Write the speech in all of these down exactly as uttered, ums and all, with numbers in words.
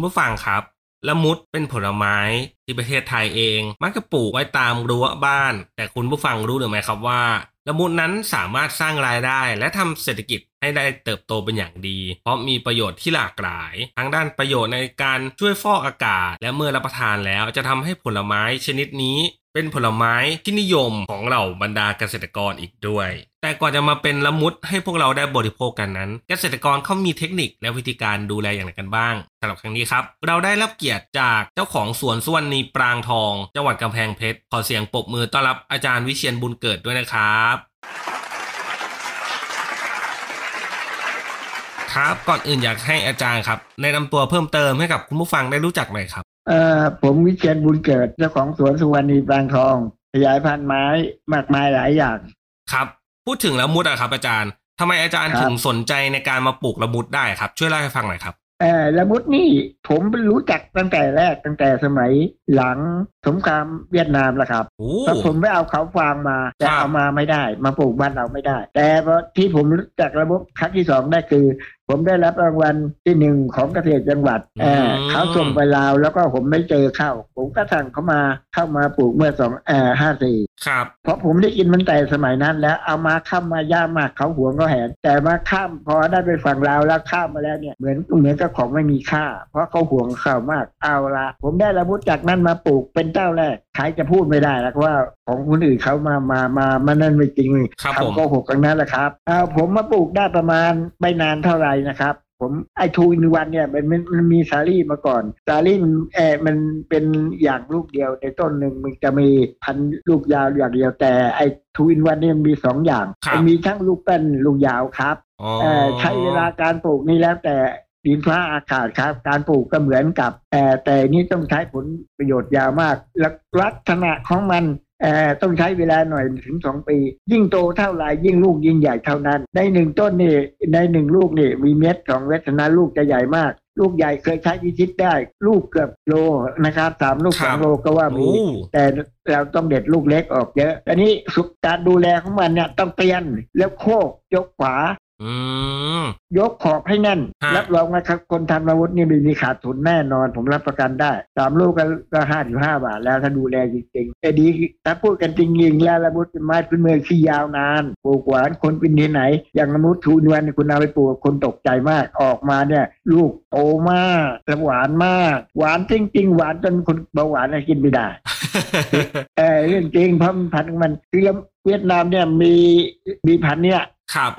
คุณผู้ฟังครับละมุดเป็นผลไม้ที่ประเทศไทยเองมักจะปลูกไว้ตามรั้วบ้านแต่คุณผู้ฟังรู้หรือไม่ครับว่าละมุดนั้นสามารถสร้างรายได้และทำเศรษฐกิจให้ได้เติบโตเป็นอย่างดีเพราะมีประโยชน์ที่หลากหลายทั้งด้านประโยชน์ในการช่วยฟอกอากาศและเมื่อรับประทานแล้วจะทำให้ผลไม้ชนิดนี้เป็นผลไม้ที่นิยมของเหล่าบรรดาเกษตรกรอีกด้วยแต่ก่อนจะมาเป็นละมุดให้พวกเราได้บริโภคกันนั้นเกษตรกรเขามีเทคนิคและวิธีการดูแลอย่างไรกันบ้างสำหรับครั้งนี้ครับเราได้รับเกียรติจากเจ้าของสวนสุวรรณีปรางทองจังหวัดกำแพงเพชรขอเสียงปรบมือต้อนรับอาจารย์วิเชียรบุญเกิดด้วยนะครับครับก่อนอื่นอยากให้อาจารย์ครับแนะนำตัวเพิ่มเติมให้กับคุณผู้ฟังได้รู้จักหน่อยครับเอ่อผมวิเชียรบุญเกิดเจ้าของสวนสุวรรณีปรางทองขยายพันธุ์ไม้มากมายหลายอย่างครับพูดถึงละมุดอะครับอาจารย์ทำไมอาจารย์ถึงสนใจในการมาปลูกละมุดได้ครับช่วยเล่าให้ฟังหน่อยครับเอ่อละมุดนี่ผมรู้จักตั้งแต่แรกตั้งแต่สมัยหลังสงครามเวียดนามแหละครับแต่ผมไม่เอาเขาฟางมาแต่เอามาไม่ได้มาปลูกบ้านเราไม่ได้แต่ที่ผมรู้จักละมุดครั้งที่สองได้คือผมได้รับรางวัลที่หนึ่งของเกษตรจังหวัดเอ่อเขาส่งไปลาวแล้วก็ผมไม่เจอเข้าผมก็สั่งเขามาเข้ามาปลูกเมื่อสองเอ่อห้าสี่ครับเพราะผมได้กินมันแต่สมัยนั้นแล้วเอามาข้ามมาย่ามากเขาหวงก็แหนแต่มาข้ามพอได้ไปฝั่งลาวแล้วข้ามมาแล้วเนี่ยเหมือนเหมือนกับของไม่มีค่าเพราะเขาหวงข้าวมากเอาละผมได้ละมุดจากนั้นมาปลูกเป็นเจ้าแรกใครจะพูดไม่ได้แล้วว่าของคนอื่นเขามามามามันนั่นไม่จริงเขาโกหกกันนั่นแหละครับเอาผมมาปลูกได้ประมาณไม่นานเท่าไหร่นะครับผมไอ้ทูอินวันเนี่ยมันมันมีสาลี่มาก่อนสาลี่มันเออมันเป็นอย่างลูกเดียวในต้นหนึ่งมันจะมีพันลูกยาวอย่างเดียวแต่ไอ้ทูอินวันเนี่ยมันมีสองอย่างมันมีทั้งลูกแป้นลูกยาวครับเออใช้เวลาการปลูกนี่แล้วแต่ดินฟ้าอากาศครับการปลูกก็เหมือนกับแต่แต่นี่ต้องใช้ผลประโยชน์ยาวมากและลักษณะของมันต้องใช้เวลาหน่อยถึงสองปียิ่งโตเท่าไรยิ่งลูกยิ่งใหญ่เท่านั้นในหนึ่งต้นนี่ในหนึ่งลูกนี่มีเม็ดของเวทนาลูกจะใหญ่มากลูกใหญ่เคยใช้ยิชิตได้ลูกเกือบโลนะครับสามลูกสองโลก็ว่ามีแต่เราต้องเด็ดลูกเล็กออกเยอะอันนี้การดูแลของมันเนี่ยต้องเตือนแล้วโคกยกขวายกขอบให้แน่นรับรองนะครับคนทำละมุดนี่ไม่มีขาดทุนแน่นอนผมรับประกันได้สามลูกก็ห้าสิบห้าบาทแล้วถ้าดูแลจริงๆไอ้ดีถ้าพูดกันจริงๆแล้วละมุดเป็นไม้พื้นเมืองที่ยาวนานปลูกหวานคนเป็นที่ไหนอย่างละมุดทูนวันคุณเอาไปปลูกคนตกใจมากออกมาเนี่ยลูกโตมากและหวานมากหวานจริงๆหวานจนคนเบาหวานกินไม่ได้เออเรื่องจริงเพราะพันธุ์มันคือเวียดนามเนี่ยมีมีพันธุ์เนี่ย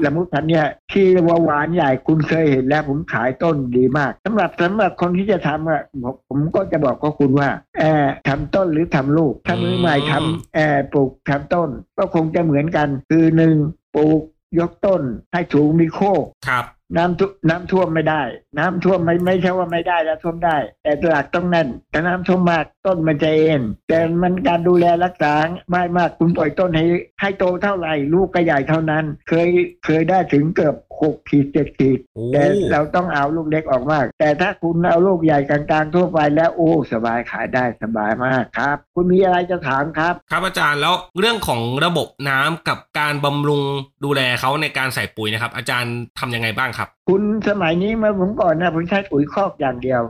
ละมุดพันธุ์เนี่ยที่ว่าหวานใหญ่คุณเคยเห็นแล้วผมขายต้นดีมากสำหรับสำหรับคนที่จะทำอ่ะผมก็จะบอกกับคุณว่าเอ่อทำต้นหรือทำลูกถ้ามือใหม่ทำเอ่อปลูกทำต้นก็คงจะเหมือนกันคือหนึ่งปลูกยกต้นให้สูงมีโคกน้ำทุน้ำท่วมไม่ได้น้ำท่วมไม่ไม่ใช่ว่าไม่ได้แล้วท่วมได้แต่หลักต้องแน่นแต่น้ำท่วมมากต้นมันจะเอ็นแต่มันการดูแลรักษาไม่มากคุณปล่อยต้นให้ให้โตเท่าไหร่ลูกก็ใหญ่เท่านั้นเคยเคยได้ถึงเกือบหกขีดเจ็ดขีดแต่เราต้องเอาลูกเล็กออกมากแต่ถ้าคุณเอาลูกใหญ่กลางๆทั่วไปแล้วโอ้สบายขายได้สบายมากครับคุณมีอะไรจะถามครับครับอาจารย์แล้วเรื่องของระบบน้ำกับการบำรุงดูแลเขาในการใส่ปุ๋ยนะครับอาจารย์ทำยังไงบ้างคุณสมัยนี้เมื่อผมก่อนนะผมใช้ปุ๋ยคอกอย่างเดียว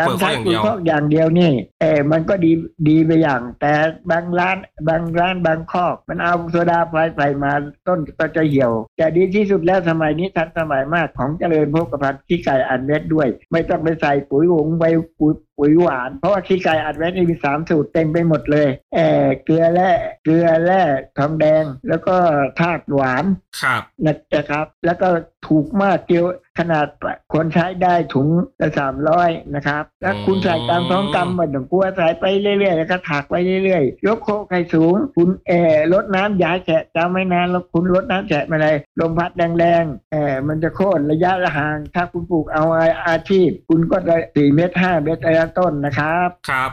การใช้ปุ๋ยคอกอย่างเดียวนี่เออมันก็ดีดีไปอย่างแต่บางร้านบางร้านบางคอกมันเอาโซดาไฟใส่มาต้นก็จะเหี่ยวแต่ดีที่สุดแล้วสมัยนี้ทันสมัยมากของเจริญโภคภัณฑ์ที่ไก่อันเม็ดด้วยไม่ต้องไปใส่ปุ๋ยหงไปปุ๋ยปุ๋ยหวานเพราะว่าขี้ไก่อัดแว่นมีสามสูตรเต็มไปหมดเลยแอบเกลือแร่เกลือแร่ทองแดงแล้วก็ธาตุหวานครับนะครับแล้วก็ถูกมากเกี่ยว ขนาดคนใช้ได้ถุงละสามร้อยนะครับแล้วคุณใส่ตามท้องกำมันต้องกลัวใส่ไปเรื่อยๆแล้วก็ถักไปเรื่อยๆยกโคกให้สูงคุณแอร์ลดน้ำย้ายแฉะจะไม่นานแล้วคุณลดน้ำแฉะมาเลยลมพัดแรงๆแอร์มันจะโค่นระยะห่างถ้าคุณปลูกเอาอาชีพคุณก็ได้สี่เมตรห้าเมตรต่อต้นนะครับครับ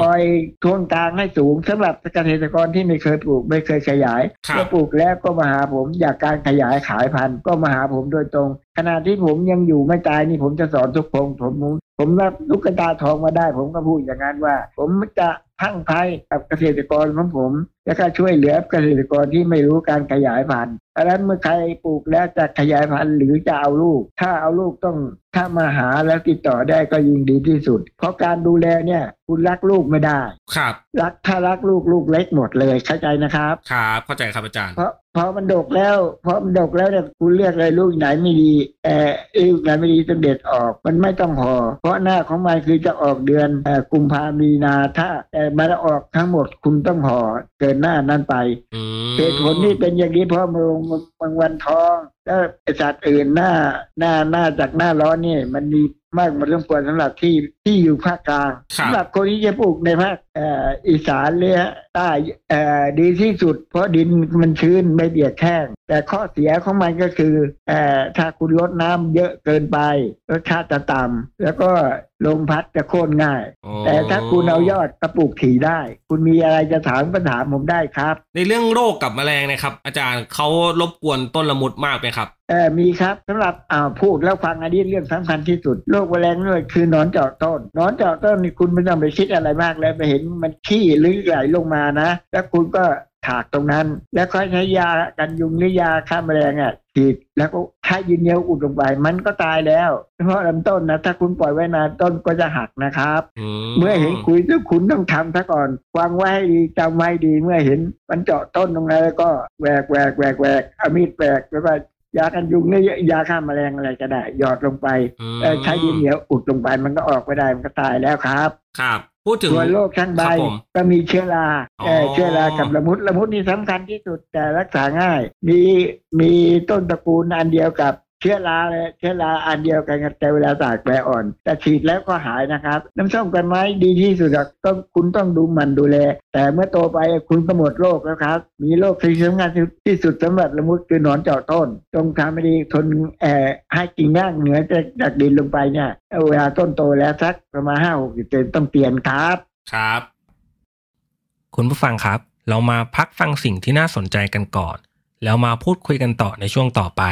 ปล่อยท่วงกลางให้สูงสำหรับเกษตรกรที่ไม่เคยปลูกไม่เคยขยายก็ปลูกแล้วก็มาหาผมอยากการขยายขายพันธุ์ก็มาหาผมโดยตรงขณะที่ผมยังอยู่ไม่ตายนี่ผมจะสอนทุกพงผมผมรับลูกกระตาทองมาได้ผมก็พูดอย่างนั้นว่าผมจะทั้งไทยกับเกษตรกรของผมและก็ช่วยเหลือเกษตรกรที่ไม่รู้การขยายพันธุ์ดังนั้นเมื่อใครปลูกแล้วจะขยายพันธุ์หรือจะเอาลูกถ้าเอาลูกต้องถ้ามาหาแล้วติดต่อได้ก็ยิ่งดีที่สุดเพราะการดูแลเนี่ยคุณรักลูกไม่ได้ครับรักถ้ารักลูกลูกเล็กหมดเลยเข้าใจนะครับครับเข้าใจครับอาจารย์เพราะพอมันดกแล้วพอมันดกแล้วเนี่ยคุณเลือกเลยลูกไหนไม่ดีเออลูกไหนไม่ดีต้องเด็ดออกมันไม่ต้องห่อเพราะหน้าของมันคือจะออกเดือนเอ่อกุมภาพันธ์มีนาถ้าเอ่อมันออกทั้งหมดคุณต้องห่อเกินหน้านั้นไปเหตุผลนี่เป็นอย่างนี้เพราะมันบางวันท้องแล้วสัตว์อื่นหน้าหน้าหน้าจากหน้าร้อนนี่มันมีมากมันเรื่องปวดสำหรับที่ที่อยู่ภาคกลางสำหรับคนที่จะปลูกในภาคอีสานหรือใต้ดีที่สุดเพราะดินมันชื้นไม่เบียดแห้งแต่ข้อเสียของมันก็คือถ้าคุณลดน้ำเยอะเกินไปรสชาติจะต่ำแล้วก็ลมพัดจะโค่นง่ายแต่ถ้าคุณเอายอดกระปลูกถี่ได้คุณมีอะไรจะถามก็ถามผมได้ครับในเรื่องโรคกับแมลงนะครับอาจารย์เขารบกวนต้นละมุดมากไหมครับเออมีครับสำหรับอ่าพูดแล้วฟังอันนี้เรื่องสำคัญที่สุดโรคแมลงนี่คือหนอนเจาะต้นหนอนเจาะต้นนี่คุณไม่ต้องไปคิดอะไรมากแล้วไปเห็นมันขี้หรือไหลลงมานะแล้วคุณก็ถากตรงนั้นแล้วค่อยใช้ยากันยุงหรือยาฆ่าแมลงอ่ะฉีดแล้วก็ถ้ายืนเดียวอุดลงไปมันก็ตายแล้วเพราะลำต้นนะถ้าคุณปล่อยไว้นานต้นก็จะหักนะครับเมื่อเห็นคุยต้องคุณต้องทำซะก่อนวางไว้ให้ดีจำไว้ดีเมื่อเห็นมันเจาะต้นตรงไหนแล้วก็แหวกแหวกแหวกแหวกเอามีดแหวกแล้วก็ยากันยุงเนี่ยยาฆ่าแมลงอะไรก็ได้หยอดลงไปใช้ดินเหนียวอุดลงไปมันก็ออกไม่ได้มันก็ตายแล้วครับครับพูดถึงโรคทั้งใบก็มีเชื้อราเชื้อรากับละมุดละมุดนี่สำคัญที่สุดแต่รักษาง่ายมีมีต้นตระกูลอันเดียวกับเชื้อราเลยเชื้อราอันเดียวกันแต่เวลาตากแปรอ่อนแต่ฉีดแล้วก็หายนะครับน้ำส้มกันไม้ดีที่สุดต้องคุณต้องดูมันดูแลแต่เมื่อโตไปคุณก็หมดโรคแล้วครับมีโรคที่สำคัญที่สุดสำหรับละมุดคือหนอนเจาะต้นตรงทำไม่ดีทนแอ่ให้กิ่งย่างเหนือจากดินลงไปเนี่ยเวลาต้นโตแล้วสักประมาณห้าหกสิบเซนต้องเปลี่ยนครับครับคุณผู้ฟังครับเรามาพักฟังสิ่งที่น่าสนใจกันก่อนแล้วมาพูดคุยกันต่อในช่วงต่อไป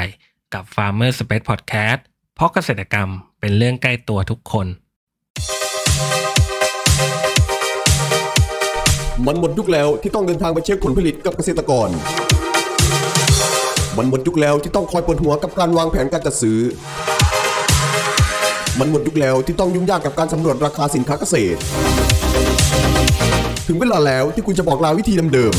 กับ Farmer Space Podcast เพราะเกษตรกรรมเป็นเรื่องใกล้ตัวทุกคนมันหมดยุคแล้วที่ต้องเดินทางไปเช็คผลผลิตกับเกษตรกรมันหมดยุคแล้วที่ต้องคอยปวดหัวกับการวางแผนการจัดซื้อมันหมดยุคแล้วที่ต้องยุ่งยากกับการสำรวจราคาสินค้าเกษตรถึงเวลาแล้วที่คุณจะบอกลาวิธีเดิม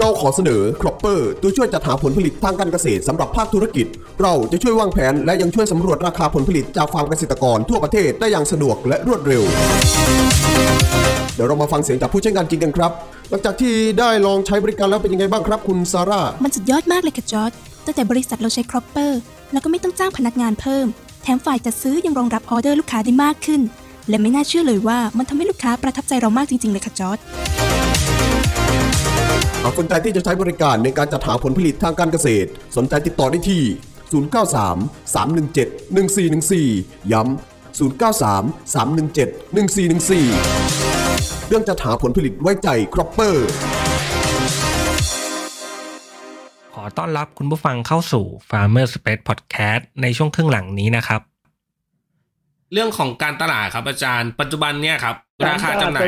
เราขอเสนอ cropper ตัวช่วยจัดหาผลผลิตทางการเกษตรสำหรับภาคธุรกิจเราจะช่วยวางแผนและยังช่วยสำรวจราคาผลผลิตจากฟาร์มเกษตรกรทั่วประเทศได้อย่างสะดวกและรวดเร็วเดี๋ยวเรามาฟังเสียงจากผู้ใช้งานจริงกันครับหลังจากที่ได้ลองใช้บริการแล้วเป็นยังไงบ้างครับคุณซาร่ามันสุดยอดมากเลยค่ะจอร์จตั้งแต่บริษัทเราใช้ cropper แล้วก็ไม่ต้องจ้างพนักงานเพิ่มแถมฝ่ายจัดซื้อยังรองรับออเดอร์ลูกค้าได้มากขึ้นและไม่น่าเชื่อเลยว่ามันทำให้ลูกค้าประทับใจเรามากจริงๆเลยค่ะจอร์จหากสนใจที่จะใช้บริการในการจัดหาผลผลิตทางการเกษตรสนใจติดต่อได้ที่ศูนย์ เก้า สาม สาม หนึ่ง เจ็ด หนึ่ง สี่ หนึ่ง สี่ย้ำศูนย์ เก้า สาม สาม หนึ่ง เจ็ด หนึ่ง สี่ หนึ่ง สี่เรื่องจัดหาผลผลิตไว้ใจ Cropper ขอต้อนรับคุณผู้ฟังเข้าสู่ Farmer Space Podcast ในช่วงครึ่งหลังนี้นะครับเรื่องของการตลาดครับอาจารย์ปัจจุบันเนี่ยครับราคาจำหน่าย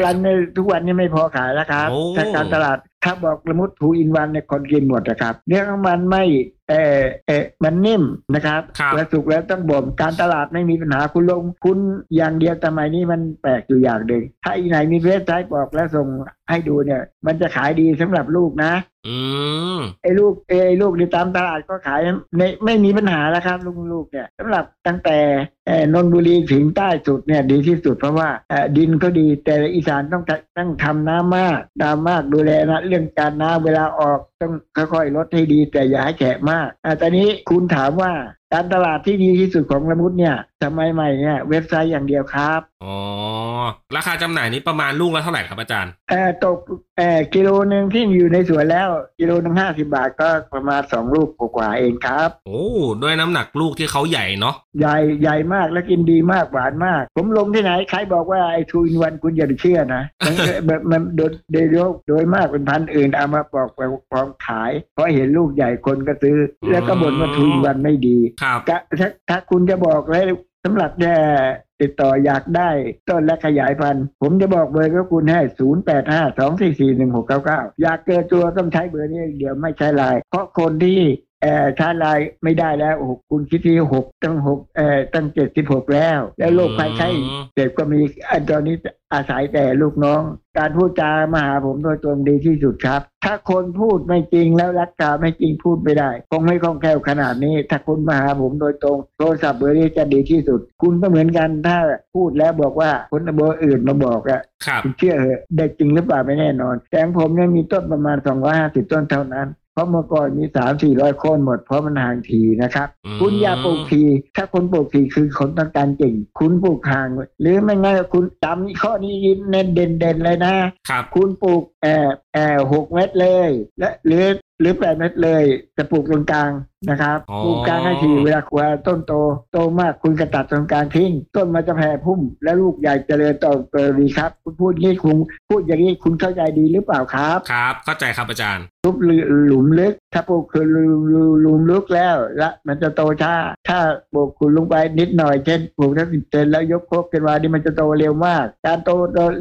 ทุกวันนี้ไม่พอขายแล้วครับถ้าการตลาดถ้าบอกละมุดทูอินวันเนี่ยคนกินหมดนะครับเรื่องของมันไม่เออเออมันนิ่มนะครับและสุกแล้วต้องบ่มการตลาดไม่มีปัญหาคุณลงคุณอย่างเดียวทำไมนี่มันแปลกอยู่อย่างเดียวถ้าอีไหนมีเว็บไซต์บอกและส่งให้ดูเนี่ยมันจะขายดีสำหรับลูกนะอืมไอ้ลูกไอ้ลูกที่ตามตลาดก็ขายไม่ไม่มีปัญหาแล้วครับลูกๆเนี่ยสำหรับตั้งแต่นนทบุรีถึงใต้สุดเนี่ยดีที่สุดเพราะว่าดินก็ดีแต่อีสานต้องต้องทำน้ำมากน้ำมากดูแลนะเรื่องการน้ำเวลาออกต้องค่อยๆลดให้ดีแต่อย่าให้แฉะมากอ่าตอนนี้คุณถามว่า การตลาดที่ดีที่สุดของละมุดเนี่ยสมัยใหม่เนี่ยเว็บไซต์อย่างเดียวครับอ๋อราคาจำหน่ายนี้ประมาณลูกละเท่าไหร่ครับอาจารย์เอ่อตกเอ่อกิโลนึงที่อยู่ในสวนแล้วกิโลนึงห้าสิบบาทก็ประมาณสองลูกกว่าเองครับโอ้ด้วยน้ำหนักลูกที่เขาใหญ่เนาะใหญ่ใหญ่มากและกินดีมากหวานมากผมลงที่ไหนใครบอกว่าไอ้ทูอินวันคุณอย่าไปเชื่อนะ มันมันโดนเดโยกโดยมากเป็นพันอื่นเอามาปอกไปพร้อมขายเพราะเห็นลูกใหญ่คนก็ซื้อแล้วก็บ่นว่าทูอินวันไม่ดีถ้าถ้าคุณจะบอกเลยสำหรับเนี่ยติดต่ออยากได้ต้นและขยายพันธุ์ผมจะบอกเบอร์ก็คุณให้ ศูนย์ แปด ห้า สอง สี่ สี่ หนึ่ง หก เก้า เก้า อยากเกิดตัวต้องใช้เบอร์นี้เดี๋ยวไม่ใช้ไลน์เพราะคนที่เอ่อใช้ไลน์ไม่ได้แล้วโอ้โหคุณคิดที่หกตั้งหกเอ่อตั้งเจ็ดสิบหกแล้วแล้วโรคภัยไข้เจ็บก็มีอันตอนนี้อาศัยแต่ลูกน้องการพูดจามาหาผมโดยตรงดีที่สุดครับถ้าคนพูดไม่จริงแล้วรักษาไม่จริงพูดไม่ได้คงไม่คล่องแคล่วขนาดนี้ถ้าคุณมาหาผมโดยตรงโทรศัพท์เบอร์นี้จะดีที่สุดคุณก็เหมือนกันถ้าพูดแล้วบอกว่าคนเบอร์อื่นมาบอกอะคุณเชื่อเหรอได้จริงหรือเปล่าไม่แน่นอนแต่ของผมเนี่ยมีต้นประมาณสองร้อยห้าสิบต้นเท่านั้นเพราะเมื่อก่อนมี สามถึงสี่ร้อย คนหมดเพราะมันห่างทีนะครับคุณอย่าปลูกทีถ้าคนปลูกทีคือคนต้องการเก่งคุณปลูกห่างหรือไม่งั้นคุณจำข้อนี้ยินเน้นเด่นๆเลยนะครับคุณปลูกแอ่แอ่หกเมตรเลยและหรือหรือแปดเมตรเลยจะปลูกตรงกลางนะครับปลูกกลางให้ทีเวลาควาต้นโตโตมากคุณกระตัดตรงกลางทิ้งต้นมันจะแผ่พุ่มและลูกใหญ่เจริญต่อไปดีครับคุณพูดงี้คุณพูดอย่างนี้คุณเข้าใจดีหรือเปล่าครับครับเข้าใจครับอาจารย์ทุบหลุมลึกถ้าปลูกคือหลุมลึกแล้วละมันจะโตช้าถ้าปลูกคุณลงไปนิดหน่อยเช่นปลูกสักสิบเซนแล้วยกโคกขึ้นมานี่มันจะโตเร็วมากการโต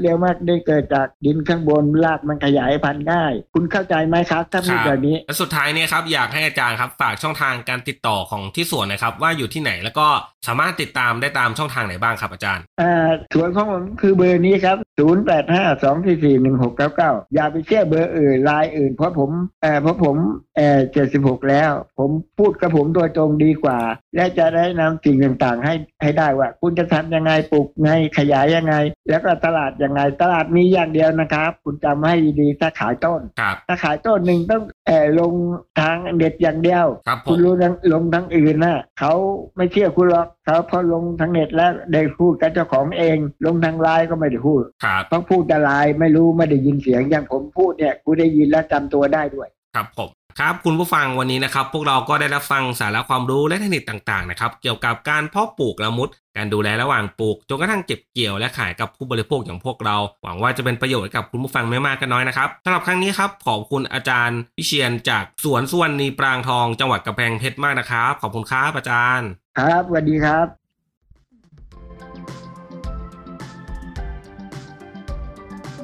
เร็วมากได้เกิดจากดินข้างบนรากมันขยายพันธุ์ง่ายคุณเข้าใจไหมครับถ้าพูดแบบนี้และสุดท้ายเนี่ยครับอยากให้อาจารย์ครับฝากช่องทางการติดต่อของที่สวนนะครับว่าอยู่ที่ไหนแล้วก็สามารถติดตามได้ตามช่องทางไหนบ้างครับอาจารย์อ่าสวนของผมคือเบอร์นี้ครับศูนย์ แปด ห้า สอง สี่ สี่ หนึ่ง หก เก้า เก้าอย่าไปเชื่อเบอร์อื่นไลน์อื่นเพราะผมเอ่อเพราะผมเอ่อเจ็ดสิบหกแล้วผมพูดกับผมโดยตรงดีกว่าและจะได้นำสิ่งต่างๆให้ให้ได้ว่าคุณจะทำยังไงปลูกไงขยายยังไงแล้วก็ตลาดยังไงตลาดมีอย่างเดียวนะครับคุณจำให้ดีถ้าขายต้นถ้าขายต้นหนึ่งต้องเอ่อลงทางเด็ดอย่างเดียวคุณรู้ทั้งลงทั้งอื่นน่ะเขาไม่เชื่อคุณหรอกเขาพอลงทางเน็ตแล้วได้พูดกับเจ้าของเองลงทางไลน์ก็ไม่ได้พูดต้องพูดแต่ไลน์ไม่รู้ไม่ได้ยินเสียงอย่างผมพูดเนี่ยกูได้ยินและจำตัวได้ด้วยครับผมครับคุณผู้ฟังวันนี้นะครับพวกเราก็ได้รับฟังสาระความรู้และเทคนิคต่างๆนะครับเกี่ยวกับการเพาะปลูกละมุดการดูแลระหว่างปลูกจนกระทั่งเก็บเกี่ยวและขายกับผู้บริโภคอย่างพวกเราหวังว่าจะเป็นประโยชน์กับคุณผู้ฟังไม่มากก็น้อยนะครับสำหรับครั้งนี้ครับขอบคุณอาจารย์วิเชียรจากสวนสุวรรณีปรางทองจังหวัดกำแพงเพชรมากนะครับขอบคุณครับอาจารย์ครับสวัสดีครับ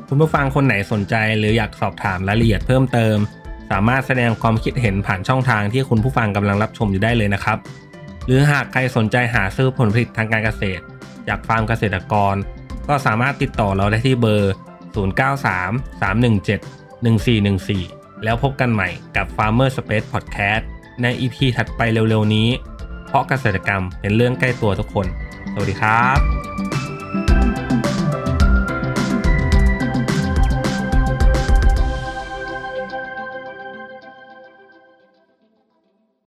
คุณผู้ฟังคนไหนสนใจหรืออยากสอบถามรายละเอียดเพิ่มเติมสามารถแสดงความคิดเห็นผ่านช่องทางที่คุณผู้ฟังกำลังรับชมอยู่ได้เลยนะครับหรือหากใครสนใจหาซื้อผลผลิตทางการเกษตรจากฟาร์มเกษตรกรก็สามารถติดต่อเราได้ที่เบอร์ศูนย์ เก้า สาม สาม หนึ่ง เจ็ด หนึ่ง สี่ หนึ่ง สี่แล้วพบกันใหม่กับ Farmer Space Podcast ใน อี พี ถัดไปเร็วๆนี้เพราะเกษตรกรรมเป็นเรื่องใกล้ตัวทุกคนสวัสดีครับ